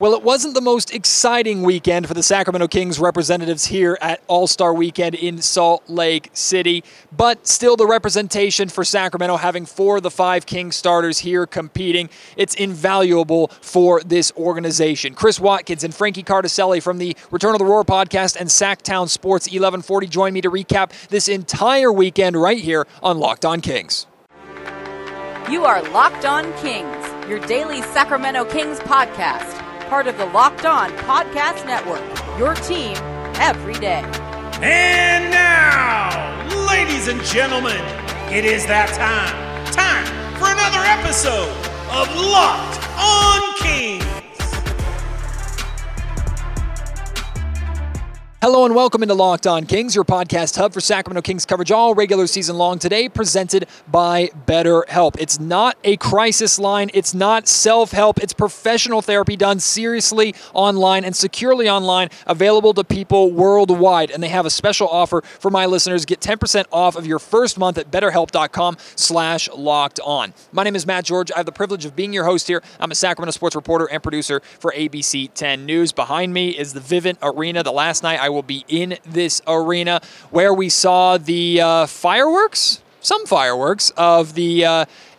Well, it wasn't the most exciting weekend for the Sacramento Kings representatives here at All-Star Weekend in Salt Lake City, but still the representation for Sacramento having four of the five Kings starters here competing, it's invaluable for this organization. Chris Watkins and Frankie Cardacelli from the Return of the Roar podcast and Sactown Sports 1140 join me to recap this entire weekend right here on Locked On Kings. You are Locked On Kings, your daily Sacramento Kings podcast. Part of the Locked On Podcast Network, your team every day. And now, ladies and gentlemen, it is that time. Time for another episode of Locked On Kings. Hello and welcome into Locked On Kings, your podcast hub for Sacramento Kings coverage all regular season long today, presented by BetterHelp. It's not a crisis line. It's not self-help. It's professional therapy done seriously online and securely online, available to people worldwide. And they have a special offer for my listeners. Get 10% off of your first month at betterhelp.com/lockedon. My name is Matt George. I have the privilege of being your host here. I'm a Sacramento sports reporter and producer for ABC 10 News. Behind me is the Vivint Arena. The last night I will be in this arena where we saw the fireworks of the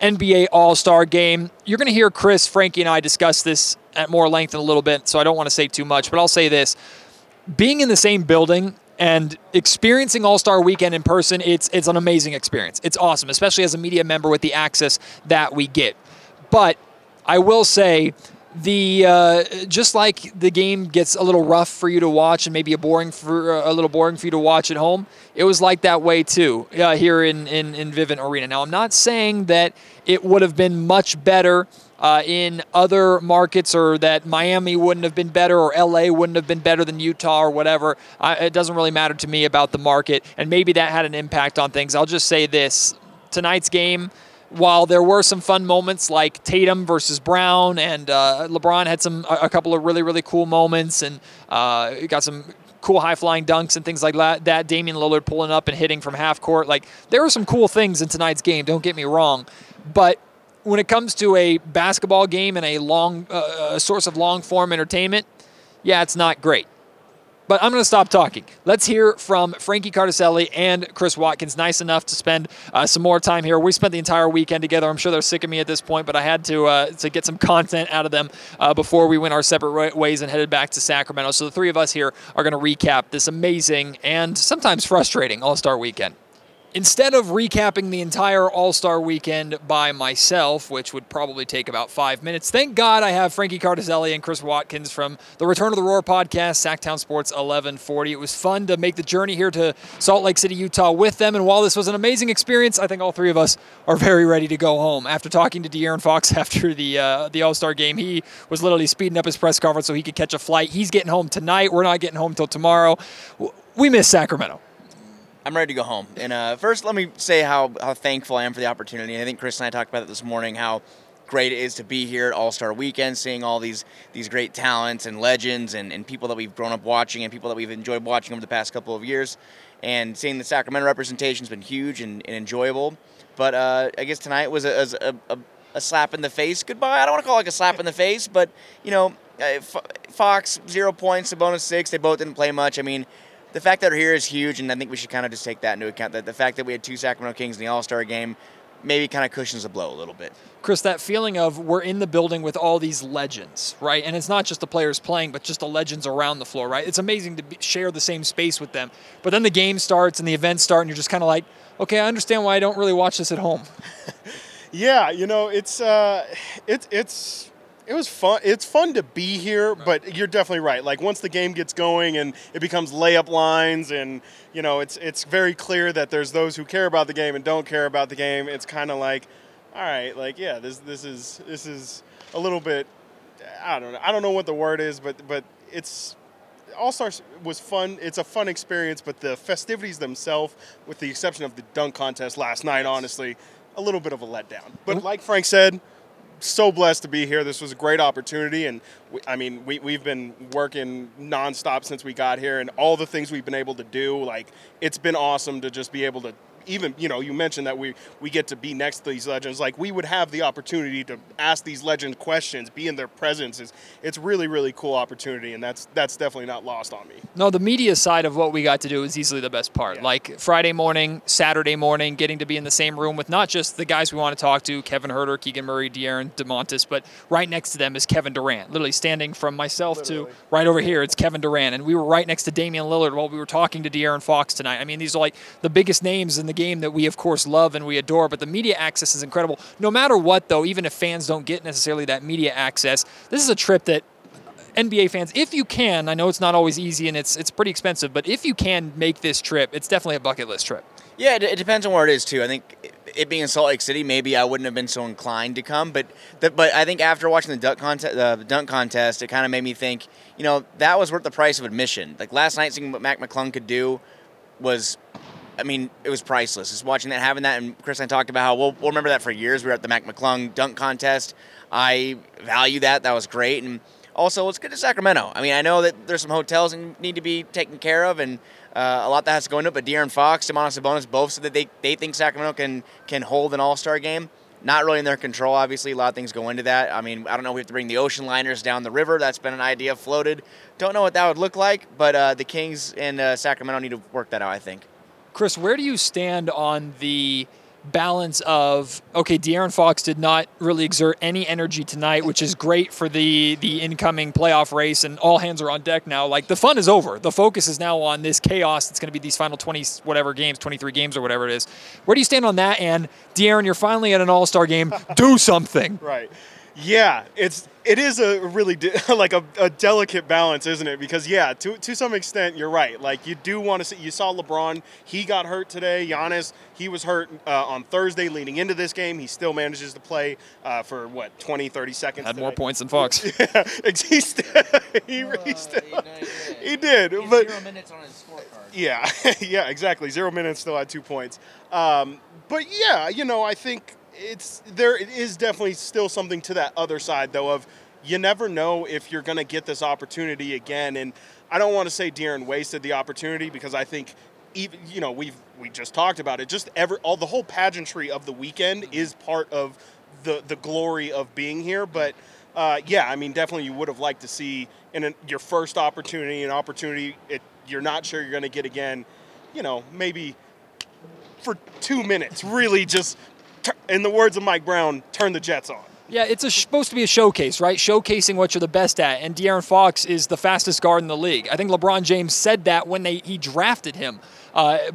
NBA All-Star game. You're going to hear Chris, Frankie, and I discuss this at more length in a little bit, so I don't want to say too much, but I'll say this. Being in the same building and experiencing All-Star Weekend in person, it's an amazing experience. It's awesome, especially as a media member with the access that we get. But I will say, just like the game gets a little rough for you to watch and maybe a little boring for you to watch at home, it was like that way too here in Vivint Arena. Now, I'm not saying that it would have been much better in other markets, or that Miami wouldn't have been better, or LA wouldn't have been better than Utah or whatever. It doesn't really matter to me about the market, and maybe that had an impact on things. I'll just say this. Tonight's game, while there were some fun moments like Tatum versus Brown, and LeBron had a couple of really, really cool moments, and got some cool high-flying dunks and things like that. Damian Lillard pulling up and hitting from half court. Like, there were some cool things in tonight's game, don't get me wrong. But when it comes to a basketball game and a source of long-form entertainment, yeah, it's not great. But I'm going to stop talking. Let's hear from Frankie Cardacelli and Chris Watkins. Nice enough to spend some more time here. We spent the entire weekend together. I'm sure they're sick of me at this point, but I had to get some content out of them before we went our separate ways and headed back to Sacramento. So the three of us here are going to recap this amazing and sometimes frustrating All-Star Weekend. Instead of recapping the entire All-Star Weekend by myself, which would probably take about 5 minutes, thank God I have Frankie Cardacelli and Chris Watkins from the Return of the Roar podcast, Sactown Sports 1140. It was fun to make the journey here to Salt Lake City, Utah with them, and while this was an amazing experience, I think all three of us are very ready to go home. After talking to De'Aaron Fox after the All-Star game, he was literally speeding up his press conference so he could catch a flight. He's getting home tonight. We're not getting home till tomorrow. We miss Sacramento. I'm ready to go home. And first, let me say how thankful I am for the opportunity. I think Chris and I talked about it this morning, how great it is to be here at All-Star Weekend, seeing all these great talents and legends and people that we've grown up watching and people that we've enjoyed watching over the past couple of years. And seeing the Sacramento representation has been huge and enjoyable. But I guess tonight was a slap in the face goodbye. I don't want to call it like a slap in the face, but, you know, Fox, 0 points, Sabonis, 6. They both didn't play much. I mean, the fact that we're here is huge, and I think we should kind of just take that into account, that the fact that we had two Sacramento Kings in the All-Star game maybe kind of cushions the blow a little bit. Chris, that feeling of we're in the building with all these legends, right? And it's not just the players playing, but just the legends around the floor, right? It's amazing to share the same space with them. But then the game starts and the events start, and you're just kind of like, okay, I understand why I don't really watch this at home. Yeah, you know, It was fun. It's fun to be here, but you're definitely right. Like, once the game gets going and it becomes layup lines and, you know, it's very clear that there's those who care about the game and don't care about the game, it's kind of like, all right, like, yeah, this is a little bit, I don't know what the word is, but it's, All-Star was fun. It's a fun experience, but the festivities themselves, with the exception of the dunk contest last night, honestly, a little bit of a letdown. But like Frank said, so blessed to be here. This was a great opportunity, and we've been working nonstop since we got here, and all the things we've been able to do, like, it's been awesome to just be able to even, you know, you mentioned that we get to be next to these legends. Like, we would have the opportunity to ask these legend questions, be in their presence. It's really, really cool opportunity, and that's definitely not lost on me. No, the media side of what we got to do is easily the best part. Yeah. Like, Friday morning, Saturday morning, getting to be in the same room with not just the guys we want to talk to, Kevin Huerter, Keegan Murray, De'Aaron, Domantas, but right next to them is Kevin Durant, literally standing from myself to right over here, it's Kevin Durant. And we were right next to Damian Lillard while we were talking to De'Aaron Fox tonight. I mean, these are like the biggest names in the game that we, of course, love and we adore, but the media access is incredible. No matter what, though, even if fans don't get necessarily that media access, this is a trip that NBA fans, if you can, I know it's not always easy and it's pretty expensive, but if you can make this trip, it's definitely a bucket list trip. Yeah, it depends on where it is, too. I think it being in Salt Lake City, maybe I wouldn't have been so inclined to come. But I think after watching the dunk contest, it kind of made me think, you know, that was worth the price of admission. Like, last night, seeing what Mac McClung could do was, I mean, it was priceless. Just watching that, having that, and Chris and I talked about how we'll remember that for years. We were at the Mac McClung dunk contest. I value that. That was great. And also, let's get to Sacramento. I mean, I know that there's some hotels that need to be taken care of, and a lot that has to go into it, but De'Aaron Fox, Domantas Sabonis, both said that they think Sacramento can hold an All-Star game. Not really in their control, obviously. A lot of things go into that. I mean, I don't know. We have to bring the ocean liners down the river. That's been an idea floated. Don't know what that would look like, but the Kings and Sacramento need to work that out, I think. Chris, where do you stand on the balance of, okay, De'Aaron Fox did not really exert any energy tonight, which is great for the incoming playoff race, and all hands are on deck now. Like, the fun is over. The focus is now on this chaos that's going to be these final 23 games or whatever it is. Where do you stand on that? And De'Aaron, you're finally at an All-Star game. Do something. Right. Yeah, it is a really a delicate balance, isn't it? Because yeah, to some extent you're right. Like, you do want to see. You saw LeBron; he got hurt today. Giannis, he was hurt on Thursday leading into this game. He still manages to play for 20-30 seconds. Had today. More points than Fox. Yeah, he did. He had but 0 minutes on his scorecard. Yeah, yeah, exactly. 0 minutes, still had 2 points. But yeah, you know, I think. There is definitely still something to that other side, though, of you never know if you're going to get this opportunity again. And I don't want to say De'Aaron wasted the opportunity, because I think even, you know, we just talked about it. Just the whole pageantry of the weekend is part of the glory of being here. But yeah, I mean, definitely you would have liked to see your first opportunity, an opportunity you're not sure you're going to get again. You know, maybe for 2 minutes, really just. In the words of Mike Brown, turn the jets on. Yeah, it's supposed to be a showcase, right? Showcasing what you're the best at. And De'Aaron Fox is the fastest guard in the league. I think LeBron James said that when he drafted him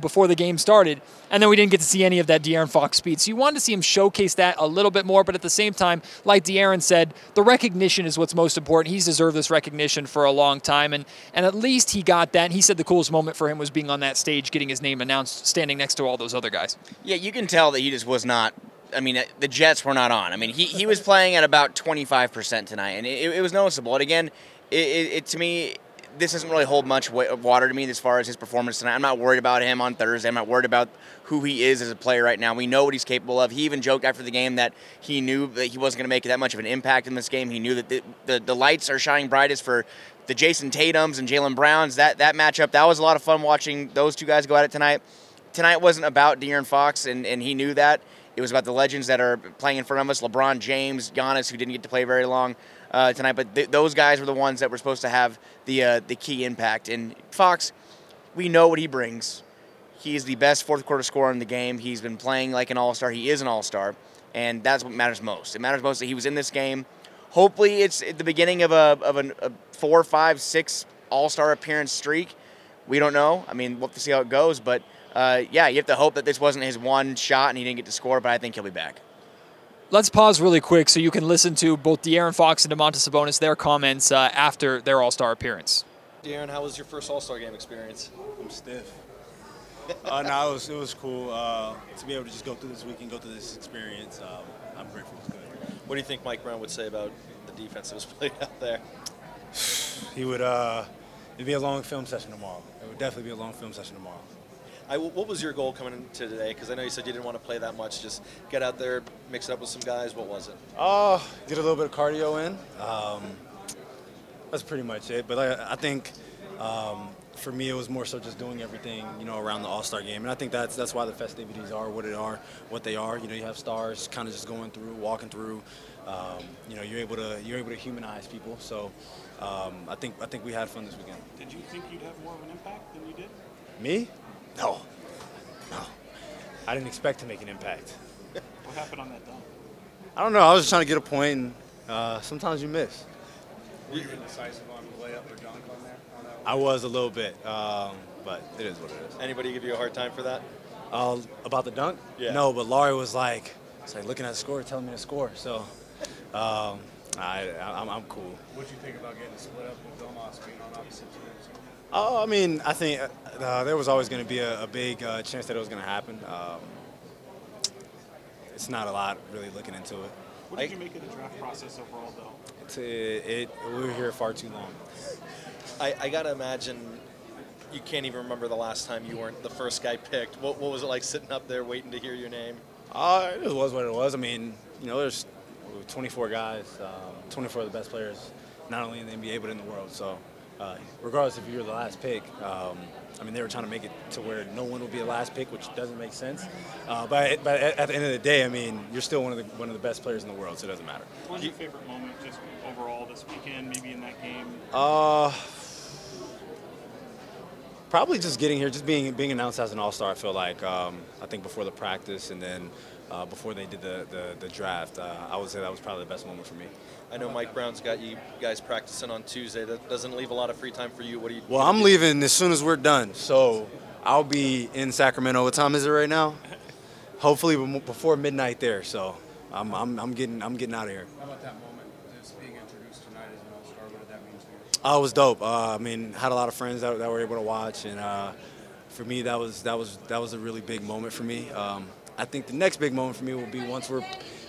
before the game started. And then we didn't get to see any of that De'Aaron Fox speed. So you wanted to see him showcase that a little bit more. But at the same time, like De'Aaron said, the recognition is what's most important. He's deserved this recognition for a long time. And at least he got that. And he said the coolest moment for him was being on that stage, getting his name announced, standing next to all those other guys. Yeah, you can tell that he just was not. I mean, the Jets were not on. I mean, he was playing at about 25% tonight, and it was noticeable. And again, it to me, this doesn't really hold much water to me as far as his performance tonight. I'm not worried about him on Thursday. I'm not worried about who he is as a player right now. We know what he's capable of. He even joked after the game that he knew that he wasn't going to make that much of an impact in this game. He knew that the lights are shining brightest for the Jason Tatums and Jalen Browns. That matchup, that was a lot of fun watching those two guys go at it tonight. Tonight wasn't about De'Aaron Fox, and he knew that. It was about the legends that are playing in front of us, LeBron James, Giannis, who didn't get to play very long tonight. But those guys were the ones that were supposed to have the key impact. And Fox, we know what he brings. He is the best fourth-quarter scorer in the game. He's been playing like an all-star. He is an all-star, and that's what matters most. It matters most that he was in this game. Hopefully it's at the beginning of a 4, 5, 6 all-star appearance streak. We don't know. I mean, we'll have to see how it goes, but... yeah, you have to hope that this wasn't his one shot and he didn't get to score, but I think he'll be back. Let's pause really quick so you can listen to both De'Aaron Fox and Domantas Sabonis, their comments after their All-Star appearance. De'Aaron, how was your first All-Star game experience? I'm stiff. No, it was cool to be able to just go through this week and go through this experience. I'm grateful it was good. What do you think Mike Brown would say about the defense that was played out there? He would it'd be a long film session tomorrow. It would definitely be a long film session tomorrow. What was your goal coming into today? Because I know you said you didn't want to play that much. Just get out there, mix it up with some guys. What was it? Get a little bit of cardio in. That's pretty much it. But I think For me, it was more so just doing everything, you know, around the All-Star game. And I think that's why the festivities are what they are. You know, you have stars kind of just going through, walking through. You know, you're able to humanize people. So I think we had fun this weekend. Did you think you'd have more of an impact than you did? Me? No. I didn't expect to make an impact. What happened on that dunk? I don't know. I was just trying to get a point, and sometimes you miss. Were you indecisive on the layup or dunk on there? On that one? I was a little bit, but it is what it is. Anybody give you a hard time for that? About the dunk? Yeah. No, but Laurie was like, looking at the score, telling me to score. So I'm cool. What do you think about getting split up with Domas being on opposite teams? Oh, I mean, I think there was always going to be a big chance that it was going to happen. It's not a lot really looking into it. What did you make of the draft process overall, though? We were here far too long. I got to imagine you can't even remember the last time you weren't the first guy picked. What was it like sitting up there waiting to hear your name? It was what it was. I mean, you know, there's 24 guys, 24 of the best players, not only in the NBA but in the world. So regardless if you were the last pick, I mean, they were trying to make it to where no one will be a last pick, which doesn't make sense. But at the end of the day, I mean, you're still one of the best players in the world, so it doesn't matter. What was your favorite moment just overall this weekend, maybe in that game? Probably just getting here, just being announced as an All-Star, I feel like. I think before the practice and then before they did the draft, I would say that was probably the best moment for me. I know Mike Brown's got you guys practicing on Tuesday. That doesn't leave a lot of free time for you. Well, I'm leaving as soon as we're done, so I'll be in Sacramento. What time is it right now? Hopefully before midnight there. So I'm getting out of here. How about that moment, just being introduced tonight as an All-Star? What did that mean to you? It was dope. I mean, had a lot of friends that were able to watch, and for me, that was a really big moment for me. I think the next big moment for me will be once we're,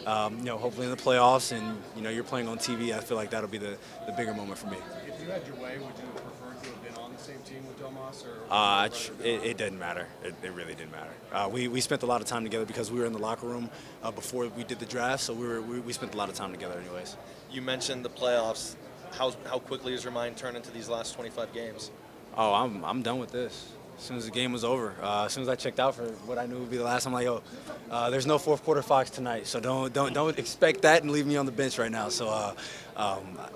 you know, hopefully in the playoffs and, you know, you're playing on TV. I feel like that'll be the bigger moment for me. If you had your way, would you have preferred to have been on the same team with Domas? It didn't matter. It really didn't matter. We spent a lot of time together because we were in the locker room before we did the draft, so we spent a lot of time together anyways. You mentioned the playoffs. How quickly does your mind turn into these last 25 games? Oh, I'm done with this. As soon as the game was over, as soon as I checked out for what I knew would be the last, I'm like, there's no fourth quarter Fox tonight, so don't expect that and leave me on the bench right now. So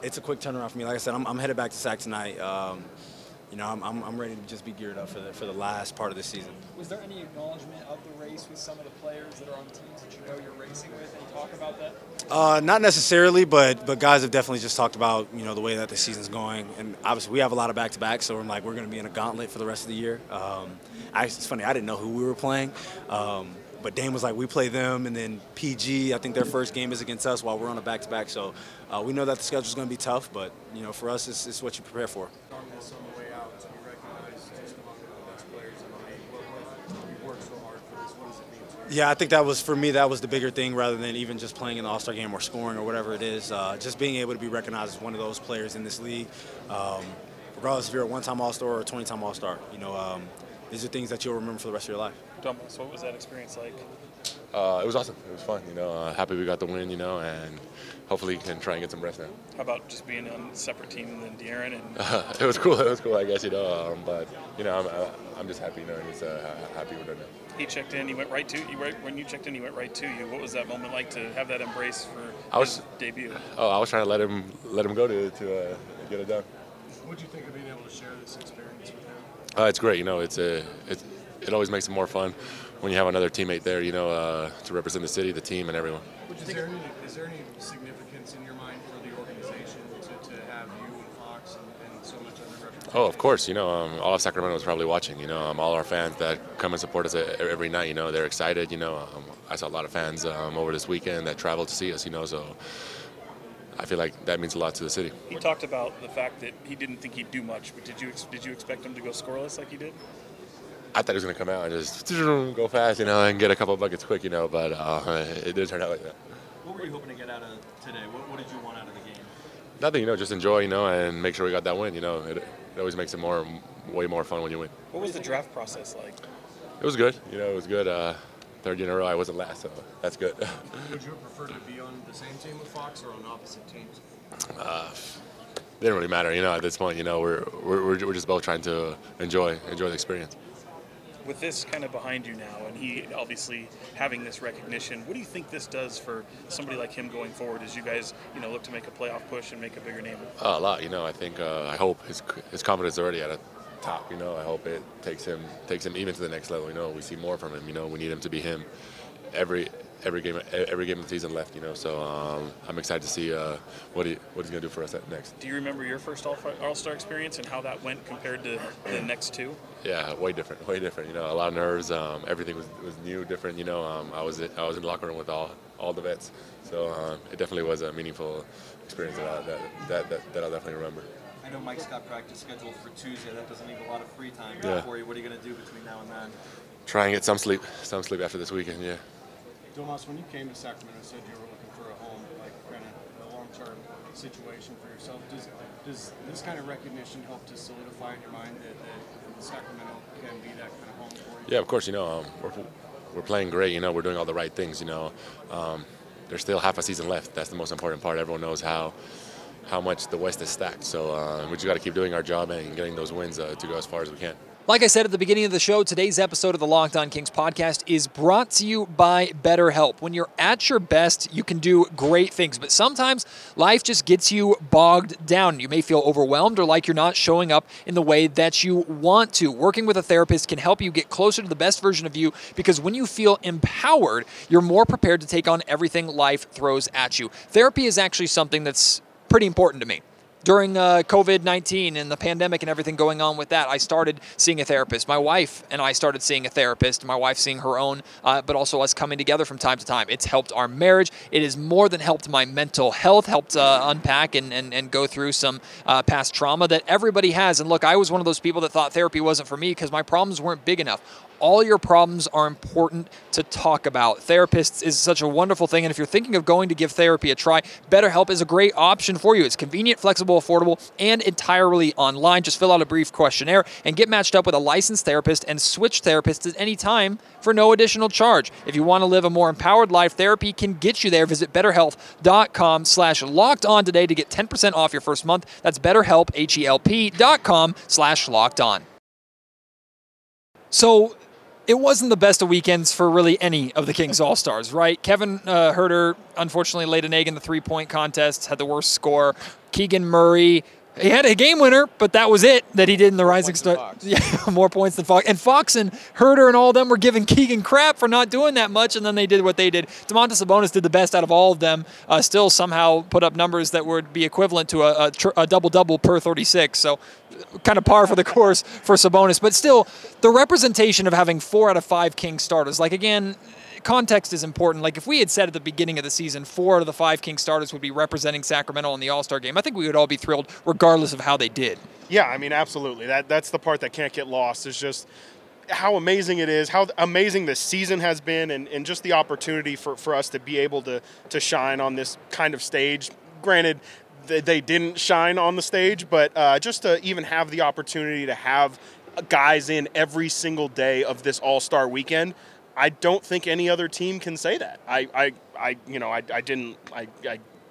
it's a quick turnaround for me. Like I said, I'm headed back to Sac tonight. You know, I'm ready to just be geared up for the last part of the season. Was there any acknowledgement of the race with some of the players that are on teams that you know you're racing with? Any talk about that? Not necessarily, but guys have definitely just talked about, you know, the way that the season's going, and obviously we have a lot of back-to-backs, so we're going to be in a gauntlet for the rest of the year. It's funny, I didn't know who we were playing, but Dame was like, we play them, and then PG, I think their first game is against us while we're on a back-to-back, so we know that the schedule's going to be tough, but, you know, for us, it's what you prepare for. Yeah, I think that was the bigger thing rather than even just playing in the All-Star game or scoring or whatever it is. Just being able to be recognized as one of those players in this league, regardless if you're a one-time All-Star or a 20-time All-Star. You know, these are things that you'll remember for the rest of your life. Domas, what was that experience like? It was awesome. It was fun. You know, happy we got the win, you know, and hopefully can try and get some rest now. How about just being on a separate team than De'Aaron? It was cool. It was cool, I guess, you know. But, you know, I'm just happy, you know, and it's happy with it now. He checked in. He went right to you. When you checked in, he went right to you. What was that moment like to have that embrace for his debut? I was trying to let him go to get it done. What do you think of being able to share this experience with him? It's great. You know, it always makes it more fun when you have another teammate there. You know, to represent the city, the team, and everyone. Is there any significance in your mind for the organization to have you and Fox and so much other representation? Oh, of course. You know, all of Sacramento is probably watching. You know, all our fans that come and support us every night. You know, they're excited. You know, I saw a lot of fans over this weekend that traveled to see us. You know, so I feel like that means a lot to the city. He talked about the fact that he didn't think he'd do much, but did you expect him to go scoreless like he did? I thought he was going to come out and just go fast, you know, and get a couple of buckets quick, you know, but it didn't turn out like that. What were you hoping to get out of today? What did you want out of the game? Nothing, you know, just enjoy, you know, and make sure we got that win, you know. It always makes it way more fun when you win. What was the draft process like? It was good. You know, it was good. Third year in a row, I wasn't last, so that's good. Would you prefer to be on the same team with Fox or on opposite teams? It didn't really matter, at this point, we're just both trying to enjoy the experience. With this kind of behind you now, and he obviously having this recognition, what do you think this does for somebody like him going forward as you guys, look to make a playoff push and make a bigger name? A lot, I think, I hope his confidence is already at a top, I hope it takes him even to the next level, we see more from him, we need him to be him every game of the season left, So I'm excited to see what he's going to do for us at next. Do you remember your first All-Star experience and how that went compared to the next two? Yeah, way different. A lot of nerves. Everything was new, different. I was in the locker room with all the vets, so it definitely was a meaningful experience that I'll definitely remember. I know Mike's got practice scheduled for Tuesday. That doesn't leave a lot of free time for you. What are you going to do between now and then? Try and get some sleep after this weekend. Yeah. Domas, when you came to Sacramento, said you were looking for a home, like kind of a long-term situation for yourself. Does this kind of recognition help to solidify in your mind that Sacramento can be that kind of home for you? Yeah, of course. We're playing great. We're doing all the right things. There's still half a season left. That's the most important part. Everyone knows how much the West is stacked. So we just got to keep doing our job and getting those wins to go as far as we can. Like I said at the beginning of the show, today's episode of the Locked On Kings podcast is brought to you by BetterHelp. When you're at your best, you can do great things, but sometimes life just gets you bogged down. You may feel overwhelmed or like you're not showing up in the way that you want to. Working with a therapist can help you get closer to the best version of you, because when you feel empowered, you're more prepared to take on everything life throws at you. Therapy is actually something that's pretty important to me. During COVID-19 and the pandemic and everything going on with that, I started seeing a therapist. My wife and I started seeing a therapist, my wife seeing her own, but also us coming together from time to time. It's helped our marriage. It has more than helped my mental health, helped unpack and go through some past trauma that everybody has. And look, I was one of those people that thought therapy wasn't for me because my problems weren't big enough. All your problems are important to talk about. Therapists is such a wonderful thing, and if you're thinking of going to give therapy a try, BetterHelp is a great option for you. It's convenient, flexible, affordable, and entirely online. Just fill out a brief questionnaire and get matched up with a licensed therapist, and switch therapists at any time for no additional charge. If you want to live a more empowered life, therapy can get you there. Visit BetterHelp.com/LockedOn today to get 10% off your first month. That's BetterHelp, BetterHelp.com/LockedOn. So, it wasn't the best of weekends for really any of the Kings All-Stars, right? Kevin Huerter, unfortunately, laid an egg in the three-point contest, had the worst score. Keegan Murray, he had a game winner, but that was it that he did in the Rising Star. Yeah, more points than Fox. And Fox and Huerter and all of them were giving Keegan crap for not doing that much, and then they did what they did. Domantas Sabonis did the best out of all of them, still somehow put up numbers that would be equivalent to a double-double per 36, so kind of par for the course for Sabonis. But still, the representation of having 4 out of 5 Kings starters, like, again, context is important. Like, if we had said at the beginning of the season 4 out of the 5 Kings starters would be representing Sacramento in the All-Star game, I think we would all be thrilled regardless of how they did. Yeah, I mean, absolutely. That's the part that can't get lost, is just how amazing it is, how amazing this season has been, and just the opportunity for us to be able to shine on this kind of stage. Granted, they didn't shine on the stage, but just to even have the opportunity to have guys in every single day of this All-Star weekend, I don't think any other team can say that. I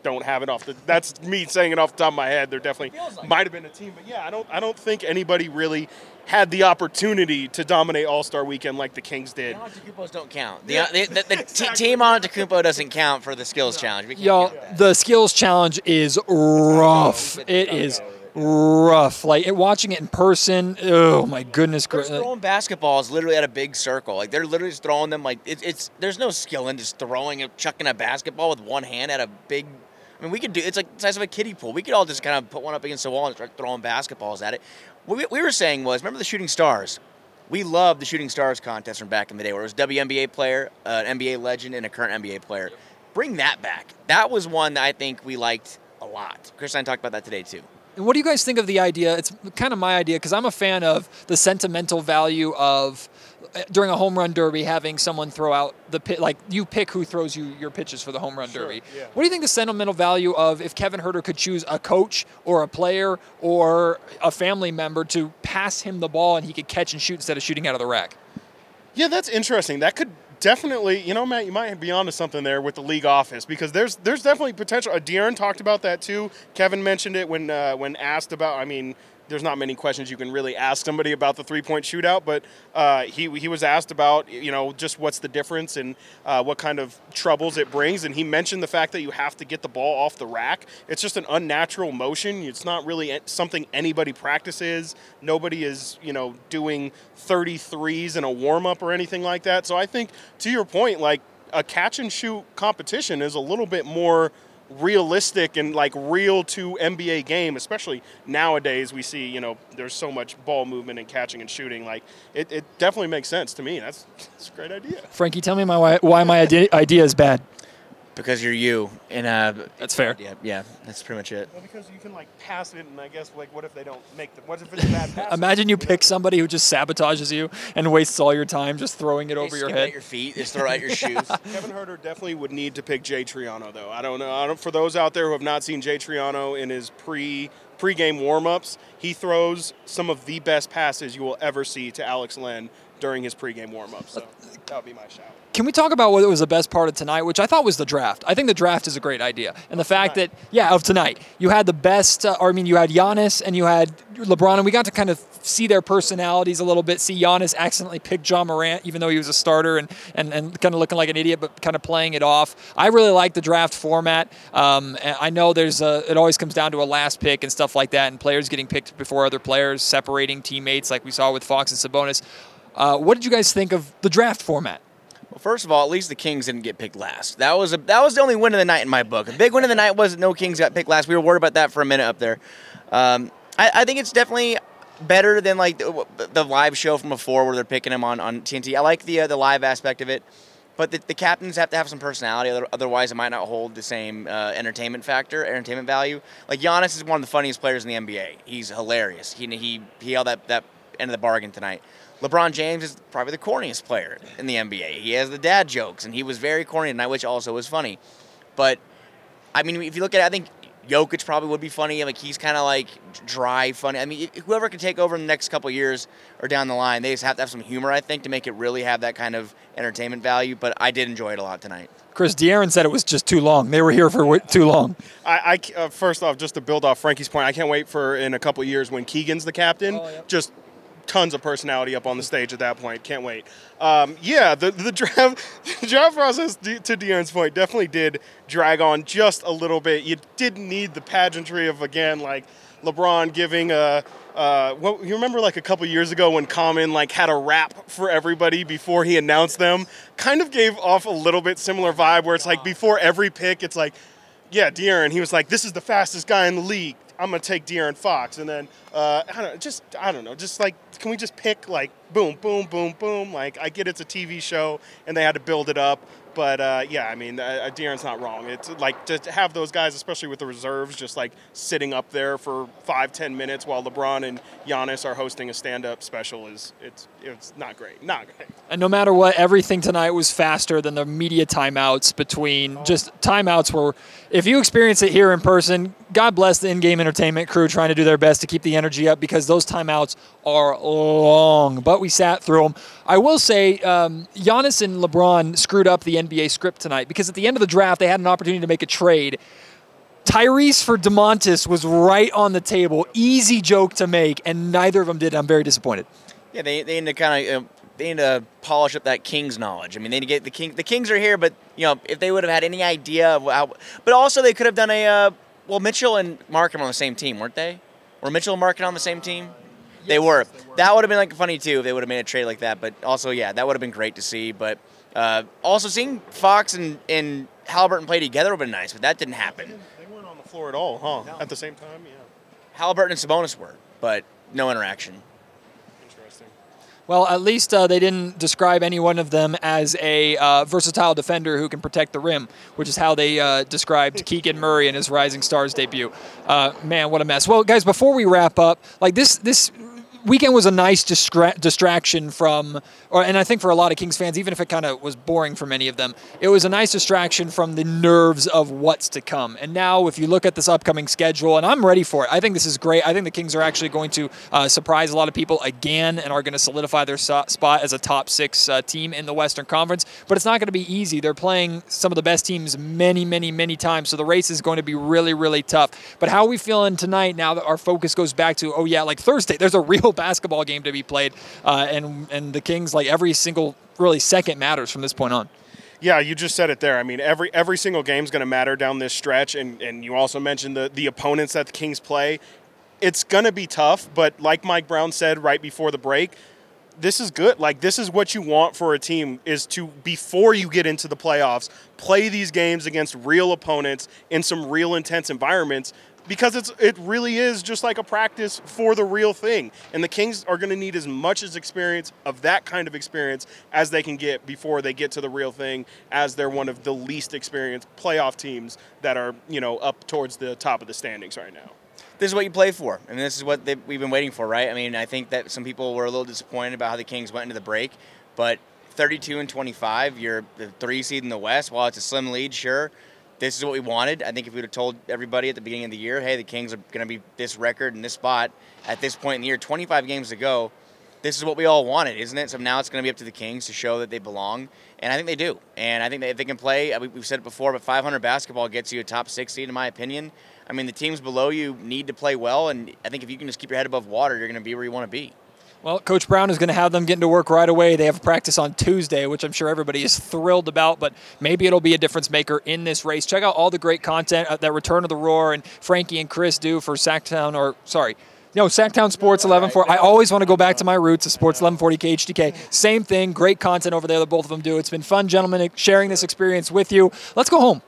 don't have it off. That's me saying it off the top of my head. There definitely might have been a team, but yeah, I don't think anybody really had the opportunity to dominate All-Star Weekend like the Kings did. The Antetokounmpos don't count. Team Antetokounmpo doesn't count for the Skills Challenge. We can't count that. The Skills Challenge is rough. Rough. Like, watching it in person, oh my goodness. They're throwing basketballs literally at a big circle. Like, they're literally just throwing them like it's. There's no skill in just chucking a basketball with one hand at a big. I mean, we could do. It's like the size of a kiddie pool. We could all just kind of put one up against the wall and start throwing basketballs at it. What we were saying was, remember the Shooting Stars? We loved the Shooting Stars contest from back in the day, where it was WNBA player, an NBA legend, and a current NBA player. Yep. Bring that back. That was one that I think we liked a lot. Chris and I talked about that today too. And what do you guys think of the idea? It's kind of my idea, because I'm a fan of the sentimental value of, during a home run derby, having someone throw out the pitch. Like, you pick who throws you your pitches for the home run derby. Yeah. What do you think the sentimental value of, if Kevin Huerter could choose a coach or a player or a family member to pass him the ball and he could catch and shoot instead of shooting out of the rack? Yeah, that's interesting. That could definitely, you know, Matt, you might be onto something there with the league office, because there's definitely potential. De'Aaron talked about that too. Kevin mentioned it when asked about. I mean, there's not many questions you can really ask somebody about the three-point shootout, but he was asked about, you know, just what's the difference and what kind of troubles it brings, and he mentioned the fact that you have to get the ball off the rack. It's just an unnatural motion. It's not really something anybody practices. Nobody is, you know, doing 33s in a warm-up or anything like that. So I think, to your point, like, a catch-and-shoot competition is a little bit more realistic and like real to NBA game, especially nowadays. We see, you know, there's so much ball movement and catching and shooting. Like, it definitely makes sense to me. That's a great idea. Frankie, tell me why my idea is bad. Because you're you, and that's fair. Yeah, that's pretty much it. Well, because you can like pass it, and I guess like what if they don't make the? What if it's a bad pass? Imagine you pick somebody who just sabotages you and wastes all your time just throwing it over your head. At your feet, just throw it at your shoes. Kevin Huerter definitely would need to pick Jay Triano, though. I don't know. For those out there who have not seen Jay Triano in his pre-game warm-ups, he throws some of the best passes you will ever see to Alex Len during his pregame warm-up, so that would be my shout. Can we talk about what was the best part of tonight, which I thought was the draft? I think the draft is a great idea. And the fact of tonight, you had the best, you had Giannis and you had LeBron, and we got to kind of see their personalities a little bit, see Giannis accidentally pick Ja Morant, even though he was a starter and kind of looking like an idiot, but kind of playing it off. I really like the draft format. I know it always comes down to a last pick and stuff like that, and players getting picked before other players, separating teammates like we saw with Fox and Sabonis. What did you guys think of the draft format? Well, first of all, at least the Kings didn't get picked last. That was the only win of the night in my book. A big win of the night was no Kings got picked last. We were worried about that for a minute up there. I think it's definitely better than like the live show from before where they're picking them on TNT. I like the live aspect of it, but the captains have to have some personality. Otherwise, it might not hold the same entertainment value. Like Giannis is one of the funniest players in the NBA. He's hilarious. He held that end of the bargain tonight. LeBron James is probably the corniest player in the NBA. He has the dad jokes, and he was very corny tonight, which also was funny. But, I mean, if you look at it, I think Jokic probably would be funny. Like, he's kind of, like, dry funny. I mean, whoever can take over in the next couple of years or down the line, they just have to have some humor, I think, to make it really have that kind of entertainment value. But I did enjoy it a lot tonight. Chris, De'Aaron said it was just too long. They were here for too long. I first off, just to build off Frankie's point, I can't wait for in a couple of years when Keegan's the captain. Oh, yep. Just tons of personality up on the stage at that point. Can't wait. The draft process, to De'Aaron's point, definitely did drag on just a little bit. You didn't need the pageantry of, again, like LeBron giving a you remember like a couple years ago when Common like had a rap for everybody before he announced them? Kind of gave off a little bit similar vibe where it's like before every pick, it's like, yeah, De'Aaron, he was like, this is the fastest guy in the league. I'm going to take De'Aaron Fox. And then, can we just pick, like, boom, boom, boom, boom? Like, I get it's a TV show and they had to build it up. But, De'Aaron's not wrong. It's like to have those guys, especially with the reserves, just like sitting up there for 5-10 minutes while LeBron and Giannis are hosting a stand-up special it's not great. Not great. And no matter what, everything tonight was faster than the media timeouts just timeouts were. If you experience it here in person, God bless the in-game entertainment crew trying to do their best to keep the energy up because those timeouts are long. But we sat through them. I will say Giannis and LeBron screwed up the NBA script tonight because at the end of the draft, they had an opportunity to make a trade. Tyrese for Domantas was right on the table. Easy joke to make, and neither of them did. I'm very disappointed. Yeah, they need to kind of polish up that Kings knowledge. I mean, they need to get the Kings are here, but, you know, if they would have had any idea of how – but also they could have done a Mitchell and Markham on the same team, weren't they? Were Mitchell and Markham on the same team? Yes, they were. That would have been like funny, too, if they would have made a trade like that. But also, yeah, that would have been great to see, but – also, seeing Fox and Halliburton play together would have been nice, but that didn't happen. They weren't on the floor at all, huh? No. At the same time, yeah. Halliburton and Sabonis were, but no interaction. Interesting. Well, at least they didn't describe any one of them as a versatile defender who can protect the rim, which is how they described Keegan Murray in his Rising Stars debut. Man, what a mess. Well, guys, before we wrap up, like this that weekend was a nice distraction from, and I think for a lot of Kings fans, even if it kind of was boring for many of them, it was a nice distraction from the nerves of what's to come. And now if you look at this upcoming schedule, and I'm ready for it, I think this is great. I think the Kings are actually going to surprise a lot of people again and are going to solidify their spot as a top six team in the Western Conference. But it's not going to be easy. They're playing some of the best teams many times, so the race is going to be really tough. But how are we feeling tonight now that our focus goes back to, like Thursday, there's a real basketball game to be played, and the Kings, like every single really second matters from this point on. Yeah, you just said it there. I mean, every single game's going to matter down this stretch, and you also mentioned the opponents that the Kings play. It's going to be tough, but like Mike Brown said right before the break, this is good. Like, this is what you want for a team, is to, before you get into the playoffs, play these games against real opponents in some real intense environments, because it really is just like a practice for the real thing. And the Kings are going to need as much as experience of that kind of experience as they can get before they get to the real thing, as they're one of the least experienced playoff teams that are, up towards the top of the standings right now. This is what you play for, and this is what we've been waiting for, right? I mean, I think that some people were a little disappointed about how the Kings went into the break, but 32-25, you're the 3 seed in the West. While it's a slim lead, sure, this is what we wanted. I think if we would have told everybody at the beginning of the year, hey, the Kings are going to be this record and this spot at this point in the year, 25 games to go, this is what we all wanted, isn't it? So now it's going to be up to the Kings to show that they belong, and I think they do. And I think that if they can play, we've said it before, but 500 basketball gets you a top 6 seed, in my opinion. I mean, the teams below you need to play well, and I think if you can just keep your head above water, you're going to be where you want to be. Well, Coach Brown is going to have them getting to work right away. They have practice on Tuesday, which I'm sure everybody is thrilled about, but maybe it'll be a difference maker in this race. Check out all the great content that Return of the Roar and Frankie and Chris do for Sactown Sports 1140. I always want to go back to my roots of Sports 1140 KHDK. Same thing, great content over there that both of them do. It's been fun, gentlemen, sharing this experience with you. Let's go home.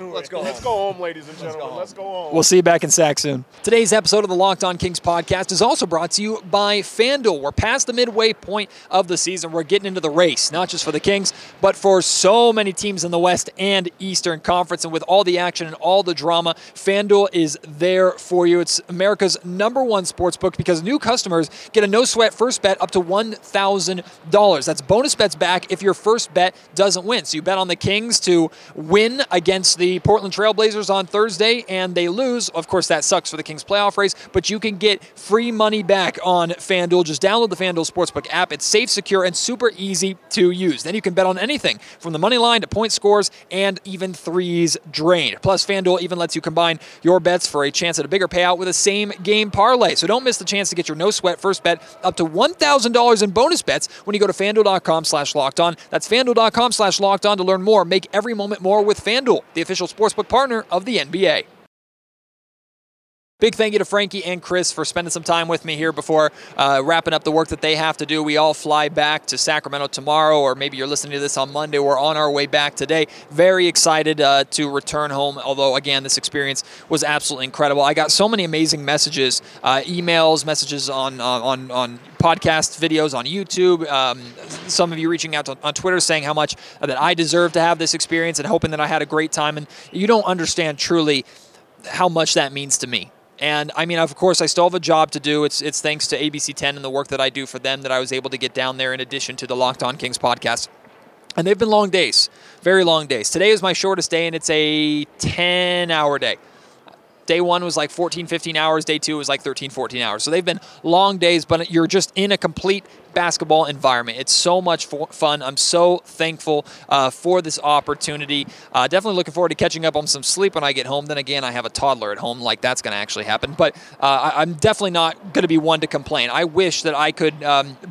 Let's go home, ladies and gentlemen. Let's go home. We'll see you back in Sac soon. Today's episode of the Locked On Kings podcast is also brought to you by FanDuel. We're past the midway point of the season. We're getting into the race, not just for the Kings, but for so many teams in the West and Eastern Conference. And with all the action and all the drama, FanDuel is there for you. It's America's #1 sports book, because new customers get a no-sweat first bet up to $1,000. That's bonus bets back if your first bet doesn't win. So you bet on the Kings to win against the Portland Trail Blazers on Thursday, and they lose. Of course, that sucks for the Kings playoff race, but you can get free money back on FanDuel. Just download the FanDuel Sportsbook app. It's safe, secure, and super easy to use. Then you can bet on anything from the money line to point scores and even threes drained. Plus, FanDuel even lets you combine your bets for a chance at a bigger payout with a same-game parlay. So don't miss the chance to get your no-sweat first bet up to $1,000 in bonus bets when you go to FanDuel.com/LockedOn. That's FanDuel.com/LockedOn to learn more. Make every moment more with FanDuel, the official sportsbook partner of the NBA. Big thank you to Frankie and Chris for spending some time with me here before wrapping up the work that they have to do. We all fly back to Sacramento tomorrow, or maybe you're listening to this on Monday. We're on our way back today. Very excited to return home, although, again, this experience was absolutely incredible. I got so many amazing messages, emails, messages on podcast videos on YouTube, some of you reaching out on Twitter saying how much that I deserve to have this experience and hoping that I had a great time. And you don't understand truly how much that means to me. And, I mean, of course, I still have a job to do. It's thanks to ABC 10 and the work that I do for them that I was able to get down there in addition to the Locked On Kings podcast. And they've been long days, very long days. Today is my shortest day, and it's a 10-hour day. Day one was like 14, 15 hours. Day two was like 13, 14 hours. So they've been long days, but you're just in a complete basketball environment. It's so much fun. I'm so thankful for this opportunity. Definitely looking forward to catching up on some sleep when I get home. Then again, I have a toddler at home. Like, that's going to actually happen. But I'm definitely not going to be one to complain. I wish that I could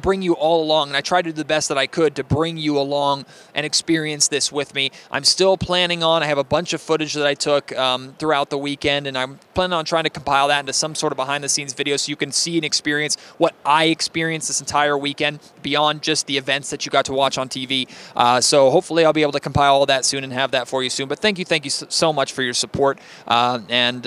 bring you all along, and I tried to do the best that I could to bring you along and experience this with me. I'm still planning on, I have a bunch of footage that I took throughout the weekend, and I'm planning on trying to compile that into some sort of behind-the-scenes video so you can see and experience what I experienced this entire weekend beyond just the events that you got to watch on TV. So hopefully I'll be able to compile all that soon and have that for you soon. But thank you so much for your support. And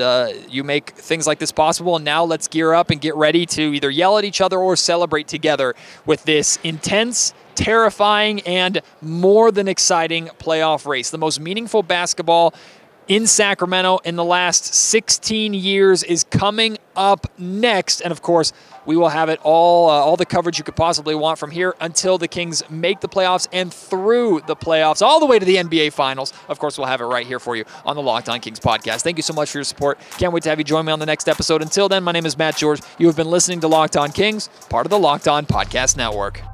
you make things like this possible. And now let's gear up and get ready to either yell at each other or celebrate together with this intense, terrifying, and more than exciting playoff race. The most meaningful basketball in Sacramento in the last 16 years is coming up next. And, of course, we will have it all the coverage you could possibly want from here until the Kings make the playoffs and through the playoffs, all the way to the NBA Finals. Of course, we'll have it right here for you on the Locked On Kings podcast. Thank you so much for your support. Can't wait to have you join me on the next episode. Until then, my name is Matt George. You have been listening to Locked On Kings, part of the Locked On Podcast Network.